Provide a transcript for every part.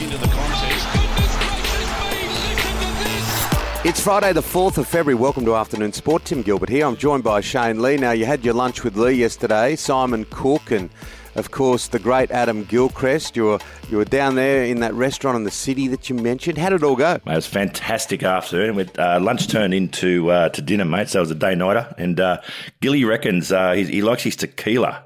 much into the contest. Goodness gracious me, listen to this! It's Friday the 4th of February. Welcome to Afternoon Sport. Tim Gilbert here. I'm joined by Shane Lee. Now, you had your lunch with Lee yesterday, Simon Cook, and of course the great Adam Gilchrist. You were down there in that restaurant in the city that you mentioned. How did it all go? Mate, it was a fantastic afternoon. With lunch turned into to dinner, mate. So it was a day-nighter. And Gilly reckons he likes his tequila.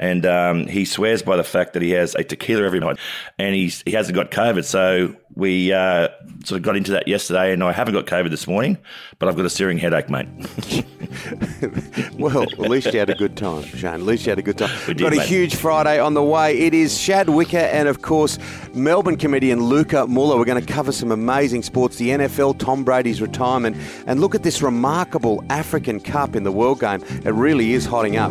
And he swears by the fact that he has a tequila every night, and he hasn't got COVID. So we sort of got into that yesterday, and I haven't got COVID this morning, but I've got a searing headache, mate. Well, at least you had a good time, Shane. At least you had a good time. We've got a huge Friday on the way. It is Chad Wicker and, of course, Melbourne comedian Luca Muller. We're going to cover some amazing sports, the NFL, Tom Brady's retirement, and look at this remarkable African Cup in the World Game. It really is hotting up.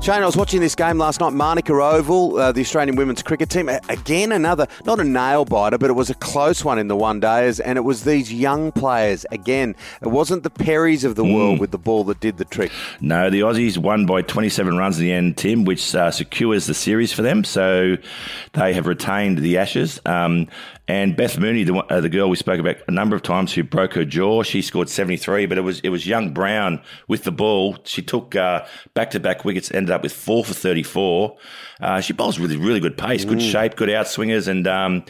Shane, I was watching this game last night, Manuka Oval, the Australian women's cricket team. Again, another, not a nail-biter, but it was a close one in the one-dayers, and it was these young players. Again, it wasn't the Perrys of the world with the ball that did the trick. No, the Aussies won by 27 runs in the end, Tim, which secures the series for them. So they have retained the Ashes. And Beth Mooney, the girl we spoke about a number of times, who broke her jaw, she scored 73. But it was young Brown with the ball. She took back-to-back wickets, ended up with 4 for 34. She bowls with really good pace, good shape, good outswingers, and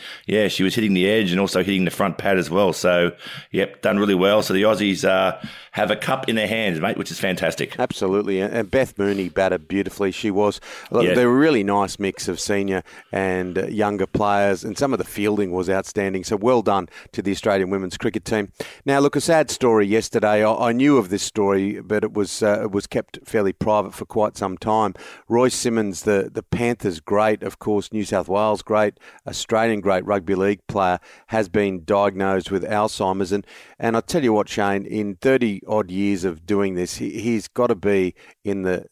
she was hitting the edge and also hitting the front pad as well. So, yep, done really well. So the Aussies have a cup in their hands, mate, which is fantastic. Absolutely, and Beth Mooney batted beautifully. She was. They're a really nice mix of senior and younger players, and some of the fielding was outstanding. So well done to the Australian women's cricket team. Now, look, a sad story yesterday. I knew of this story, but it was kept fairly private for quite some time. Royce Simmons, the Panthers great, of course, New South Wales great, Australian great rugby league player, has been diagnosed with Alzheimer's. And I tell you what, Shane, in 30-odd years of doing this, he's got to be in the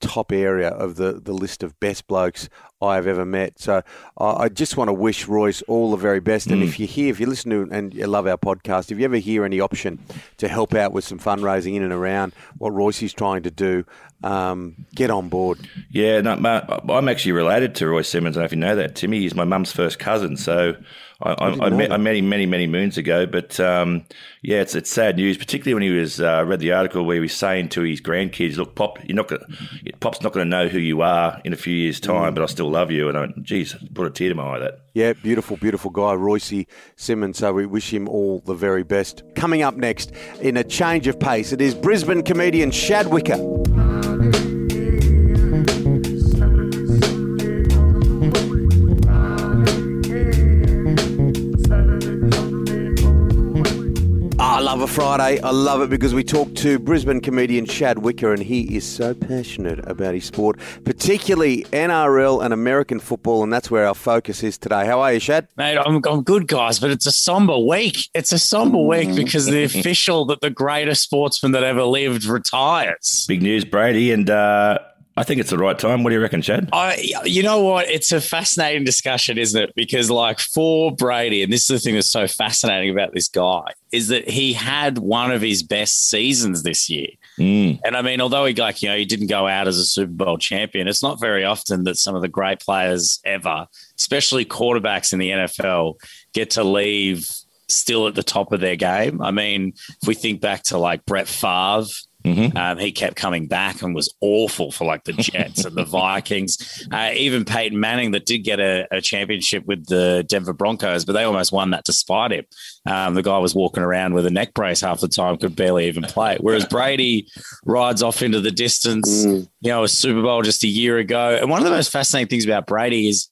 top area of the list of best blokes I have ever met. So I just want to wish Royce all the very best. And if you listen to and you love our podcast, if you ever hear any option to help out with some fundraising in and around what Royce is trying to do, get on board. Yeah, no, I'm actually related to Roy Simmons. I don't know if you know that, Timmy. He's my mum's first cousin. So I met him many moons ago. But it's sad news, particularly when he was read the article where he was saying to his grandkids, "Look, Pop, Pop's not going to know who you are in a few years' time, but I still love you." And it brought a tear to my eye. That. Yeah, beautiful guy, Royce Simmons. So we wish him all the very best. Coming up next, in a change of pace, it is Brisbane comedian Chad Wicker. I love a Friday. I love it because we talked to Brisbane comedian Chad Wicker, and he is so passionate about his sport, particularly NRL and American football, and that's where our focus is today. How are you, Chad? Mate, I'm good, guys, but it's a somber week. It's a somber week because the official that the greatest sportsman that ever lived retires. Big news, Brady, and I think it's the right time. What do you reckon, Chad? You know what? It's a fascinating discussion, isn't it? Because, for Brady, and this is the thing that's so fascinating about this guy, is that he had one of his best seasons this year. And, I mean, although he didn't go out as a Super Bowl champion, it's not very often that some of the great players ever, especially quarterbacks in the NFL, get to leave still at the top of their game. I mean, if we think back to, Brett Favre, Mm-hmm. He kept coming back and was awful for like the Jets and the Vikings. Even Peyton Manning, that did get a championship with the Denver Broncos, but they almost won that despite him. The guy was walking around with a neck brace half the time, could barely even play. Whereas Brady rides off into the distance, you know, a Super Bowl just a year ago. And one of the most fascinating things about Brady is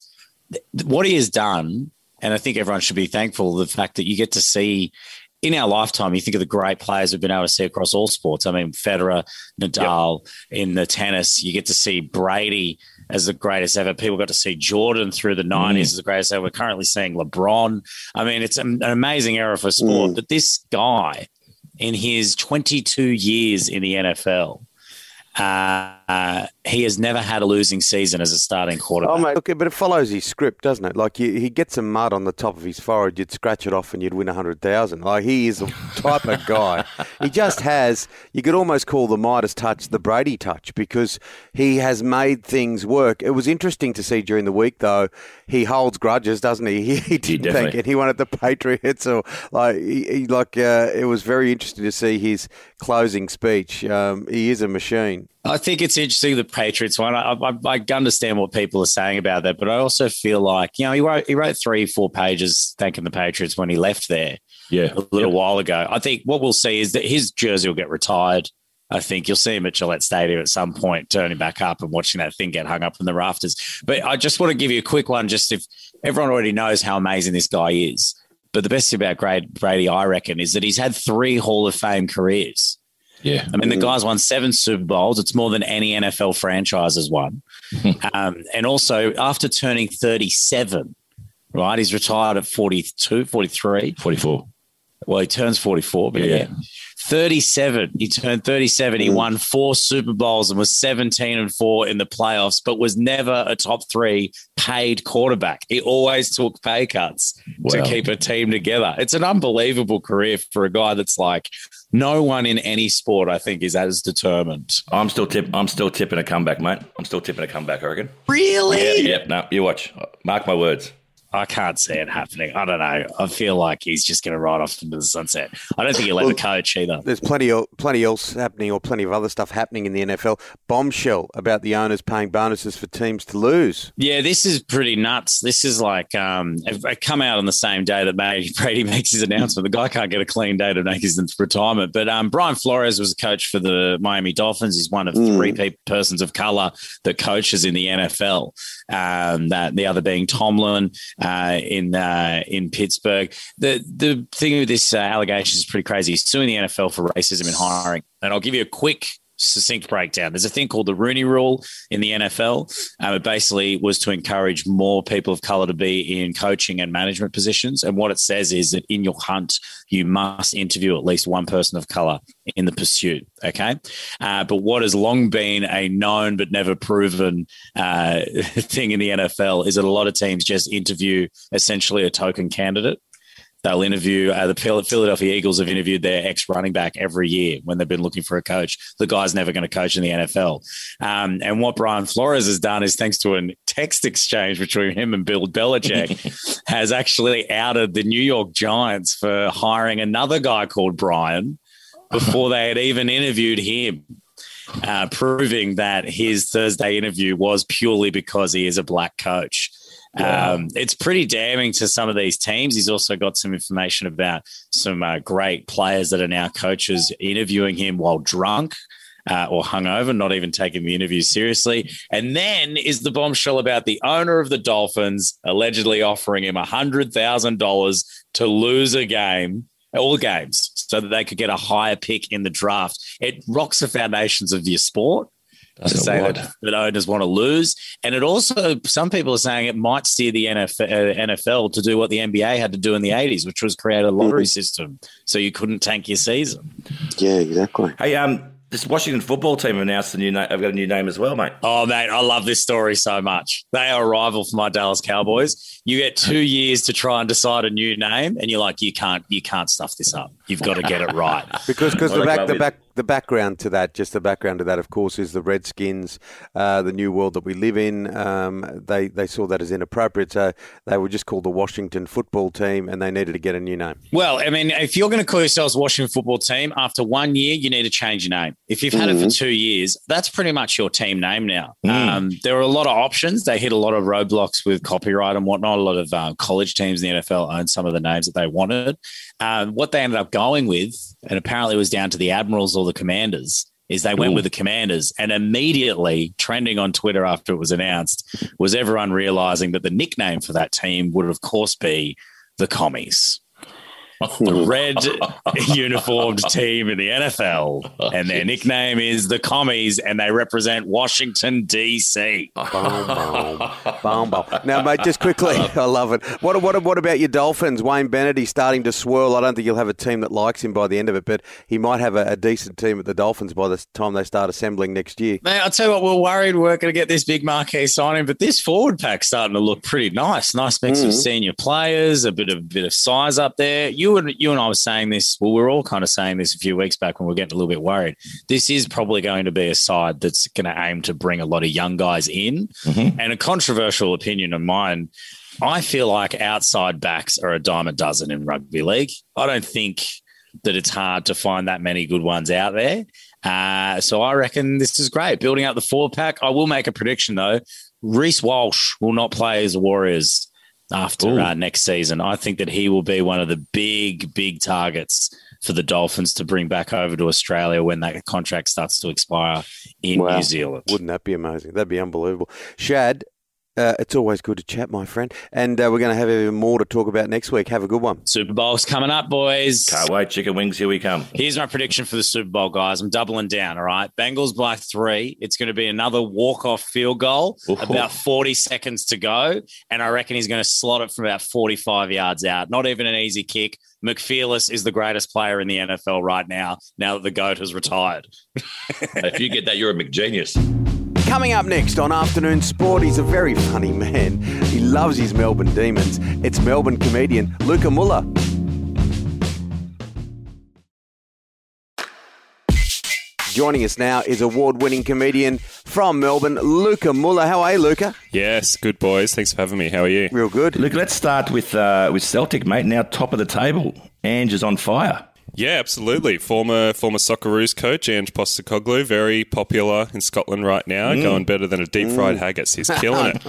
what he has done, and I think everyone should be thankful, the fact that you get to see – in our lifetime, you think of the great players we've been able to see across all sports. I mean, Federer, Nadal, in the tennis, you get to see Brady as the greatest ever. People got to see Jordan through the 90s as the greatest ever. We're currently seeing LeBron. I mean, it's an amazing era for sport. But this guy, in his 22 years in the NFL, he has never had a losing season as a starting quarterback. Oh, mate, okay, but it follows his script, doesn't it? Like, he gets some mud on the top of his forehead, you'd scratch it off and you'd win 100,000. Like, he is the type of guy. He just has, you could almost call the Midas touch the Brady touch, because he has made things work. It was interesting to see during the week, though, he holds grudges, doesn't he? He didn't thank anyone at the Patriots. Or like, it was very interesting to see his closing speech. He is a machine. I think it's interesting, the Patriots one. I understand what people are saying about that, but I also feel like, you know, he wrote 3-4 pages thanking the Patriots when he left there a little while ago. I think what we'll see is that his jersey will get retired. I think you'll see him at Gillette Stadium at some point, turning back up and watching that thing get hung up in the rafters. But I just want to give you a quick one, just if everyone already knows how amazing this guy is. But the best thing about Brady, I reckon, is that he's had 3 Hall of Fame careers. Yeah, I mean, the guy's won 7 Super Bowls. It's more than any NFL franchise has won. And also, after turning 37, right, he's retired at 42, 43. 44. Well, he turns 44, but 37. He turned 37. He won 4 Super Bowls and was 17-4 in the playoffs, but was never a top 3 paid quarterback. He always took pay cuts to keep a team together. It's an unbelievable career for a guy that's like, no one in any sport, I think, is as determined. I'm still tipping a comeback, mate. I'm still tipping a comeback, I reckon. Really? Yep. No, you watch. Mark my words. I can't see it happening. I don't know. I feel like he's just going to ride off into the sunset. I don't think he'll ever coach either. There's plenty else happening, or plenty of other stuff happening in the NFL. Bombshell about the owners paying bonuses for teams to lose. Yeah, this is pretty nuts. This is like, it come out on the same day that Brady makes his announcement. The guy can't get a clean day to make his retirement. But Brian Flores was a coach for the Miami Dolphins. He's one of 3 persons of color that coaches in the NFL. The other being Tomlin. In Pittsburgh. The thing with this allegation is pretty crazy. He's suing the NFL for racism in hiring. And I'll give you a quick, succinct breakdown. There's a thing called the Rooney Rule in the NFL. It basically was to encourage more people of color to be in coaching and management positions. And what it says is that in your hunt, you must interview at least one person of color in the pursuit. Okay. But what has long been a known but never proven thing in the NFL is that a lot of teams just interview essentially a token candidate. They'll interview the Philadelphia Eagles have interviewed their ex-running back every year when they've been looking for a coach. The guy's never going to coach in the NFL. And what Brian Flores has done is, thanks to a text exchange between him and Bill Belichick, has actually outed the New York Giants for hiring another guy called Brian before they had even interviewed him, proving that his Thursday interview was purely because he is a black coach. Wow. It's pretty damning to some of these teams. He's also got some information about some great players that are now coaches interviewing him while drunk or hungover, not even taking the interview seriously. And then is the bombshell about the owner of the Dolphins allegedly offering him $100,000 to lose a game, all games, so that they could get a higher pick in the draft. It rocks the foundations of your sport. That's to say that owners want to lose. And it also, some people are saying it might steer the NFL to do what the NBA had to do in the 80s, which was create a lottery system so you couldn't tank your season. Yeah, exactly. Hey, this Washington football team announced a new name. I've got a new name as well, mate. Oh, mate, I love this story so much. They are a rival for my Dallas Cowboys. You get 2 years to try and decide a new name, and you're like, you can't stuff this up. You've got to get it right because the back The background to that, of course, is the Redskins, the new world that we live in. They saw that as inappropriate, so they were just called the Washington football team, and they needed to get a new name. Well, I mean, if you're going to call yourselves Washington football team, after 1 year, you need to change your name. If you've had it for 2 years, that's pretty much your team name now. There are a lot of options. They hit a lot of roadblocks with copyright and whatnot. A lot of college teams in the NFL owned some of the names that they wanted. What they ended up going with, and apparently it was down to the Admirals or the Commanders, is they went with the Commanders, and immediately trending on Twitter after it was announced was everyone realizing that the nickname for that team would, of course, be the Commies. The red uniformed team in the NFL, and their nickname is the Commies, and they represent Washington, D.C. Now, mate, just quickly, I love it. What about your Dolphins? Wayne Bennett, he's starting to swirl. I don't think you'll have a team that likes him by the end of it, but he might have a decent team at the Dolphins by the time they start assembling next year. Man, I'll tell you what, we're worried we're going to get this big marquee signing, but this forward pack's starting to look pretty nice. Nice mix of senior players, a bit of size up there. You and I were saying this, well, we were all kind of saying this a few weeks back when we were getting a little bit worried. This is probably going to be a side that's going to aim to bring a lot of young guys in. And a controversial opinion of mine, I feel like outside backs are a dime a dozen in rugby league. I don't think that it's hard to find that many good ones out there. So I reckon this is great, building up the forward pack. I will make a prediction, though. Reece Walsh will not play as the Warriors after next season. I think that he will be one of the big, big targets for the Dolphins to bring back over to Australia when that contract starts to expire in New Zealand. Wouldn't that be amazing? That'd be unbelievable. Shad, it's always good to chat, my friend. And we're going to have even more to talk about next week. Have a good one. Super Bowl's coming up, boys. Can't wait. Chicken wings, here we come. Here's my prediction for the Super Bowl, guys. I'm doubling down, all right? Bengals by 3. It's going to be another walk-off field goal, about 40 seconds to go. And I reckon he's going to slot it from about 45 yards out. Not even an easy kick. McPherlis is the greatest player in the NFL right now, now that the GOAT has retired. If you get that, you're a McGenius. Coming up next on Afternoon Sport, he's a very funny man. He loves his Melbourne Demons. It's Melbourne comedian Luca Muller. Joining us now is award-winning comedian from Melbourne, Luca Muller. How are you, Luca? Yes, good, boys. Thanks for having me. How are you? Real good. Luca, let's start with Celtic, mate. Now top of the table. Ange is on fire. Yeah, absolutely. Former Socceroos coach, Ange Postecoglou, very popular in Scotland right now, going better than a deep-fried haggis. He's killing it.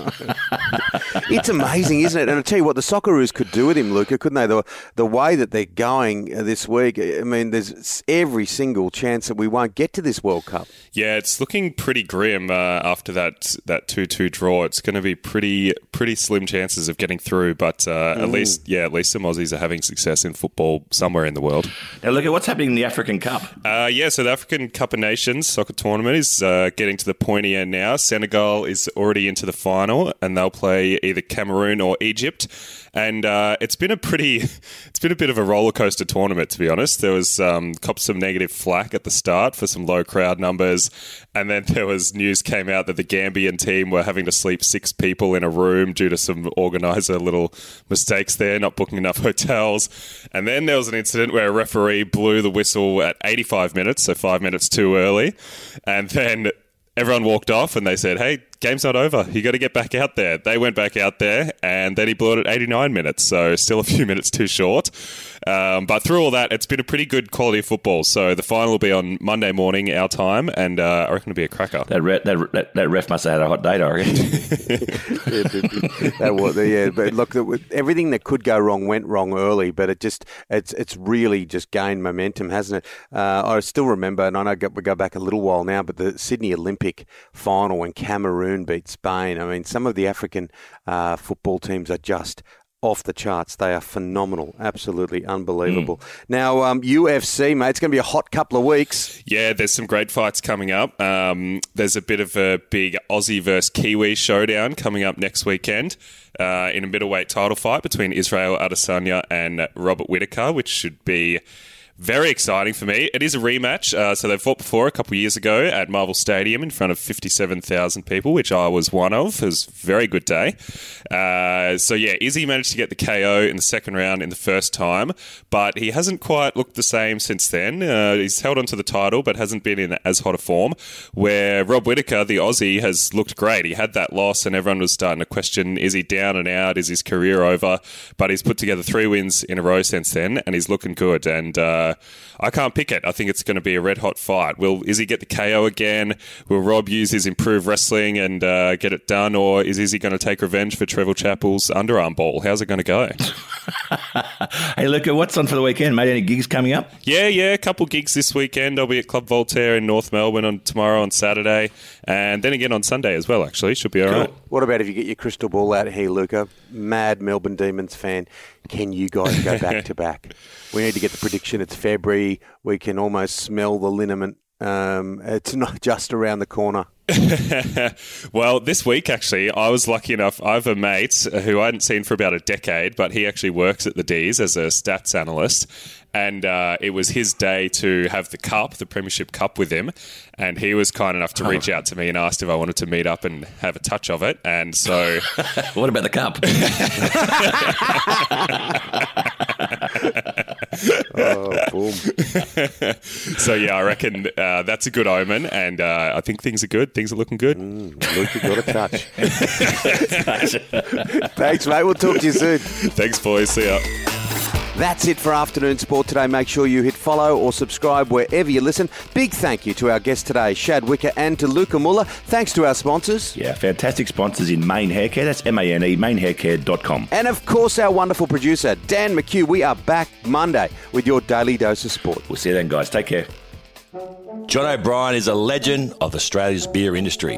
It's amazing, isn't it? And I'll tell you what, the Socceroos could do with him, Luca, couldn't they? The way that they're going this week, I mean, there's every single chance that we won't get to this World Cup. Yeah, it's looking pretty grim after that 2-2 draw. It's going to be pretty slim chances of getting through, but at least some Aussies are having success in football somewhere in the world. Now, look at what's happening in the African Cup. So the African Cup of Nations soccer tournament is getting to the pointy end now. Senegal is already into the final, and they'll play either Cameroon or Egypt. And it's been a bit of a roller coaster tournament, to be honest. There was copped some negative flack at the start for some low crowd numbers, and then there was news came out that the Gambian team were having to sleep 6 people in a room due to some organizer little mistakes there, not booking enough hotels. And then there was an incident where a referee blew the whistle at 85 minutes, so 5 minutes too early, and then everyone walked off and they said, hey, game's not over. You got to get back out there. They went back out there, and then he blew it at 89 minutes, so still a few minutes too short. But through all that, it's been a pretty good quality of football. So the final will be on Monday morning, our time, and I reckon it'll be a cracker. That ref must have had a hot date, I reckon. Yeah, but look, everything that could go wrong went wrong early, but it's really just gained momentum, hasn't it? I still remember, and I know we go back a little while now, but the Sydney Olympic final when Cameroon beat Spain. I mean, some of the African football teams are just off the charts. They are phenomenal. Absolutely unbelievable. Now, UFC, mate, it's going to be a hot couple of weeks. Yeah, there's some great fights coming up. There's a bit of a big Aussie versus Kiwi showdown coming up next weekend in a middleweight title fight between Israel Adesanya and Robert Whittaker, which should be Very exciting for me. It is a rematch. So they fought before a couple of years ago at Marvel Stadium in front of 57,000 people, which I was one of. It was a very good day. So, yeah, Izzy managed to get the KO in the second round in the first time, but he hasn't quite looked the same since then. He's held on to the title, but hasn't been in as hot a form, where Rob Whittaker, the Aussie, has looked great. He had that loss and everyone was starting to question, is he down and out? Is his career over? But he's put together 3 wins in a row since then, and he's looking good. And I can't pick it. I think it's going to be a red-hot fight. Will Izzy get the KO again? Will Rob use his improved wrestling and get it done? Or is Izzy going to take revenge for Trevor Chappell's underarm ball? How's it going to go? Hey, Luca, what's on for the weekend, mate? Any gigs coming up? Yeah, a couple gigs this weekend. I'll be at Club Voltaire in North Melbourne tomorrow on Saturday. And then again on Sunday as well, actually. Should be all right. What about if you get your crystal ball out here, Luca? Mad Melbourne Demons fan. Can you guys go back to back? We need to get the prediction. It's February. We can almost smell the liniment. It's not just around the corner. Well, this week, actually, I was lucky enough. I have a mate who I hadn't seen for about a decade, but he actually works at the D's as a stats analyst. And it was his day to have the cup, the Premiership Cup, with him. And he was kind enough to reach out to me and asked if I wanted to meet up and have a touch of it. And so... What about the cup? Oh, boom. So, yeah, I reckon that's a good omen. And I think things are good. Things are looking good. Luke, you got a touch. Thanks, mate. We'll talk to you soon. Thanks, boys. See ya. That's it for Afternoon Sport today. Make sure you hit follow or subscribe wherever you listen. Big thank you to our guest today, Chad Wicker, and to Luca Muller. Thanks to our sponsors. Yeah, fantastic sponsors in Mane Haircare. That's M-A-N-E, manehaircare.com. And, of course, our wonderful producer, Dan McHugh. We are back Monday with your Daily Dose of Sport. We'll see you then, guys. Take care. John O'Brien is a legend of Australia's beer industry.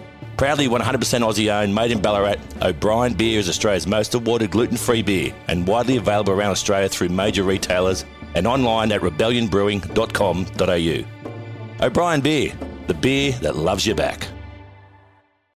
Proudly 100% Aussie-owned, made in Ballarat, O'Brien Beer is Australia's most awarded gluten-free beer and widely available around Australia through major retailers and online at rebellionbrewing.com.au. O'Brien Beer, the beer that loves you back.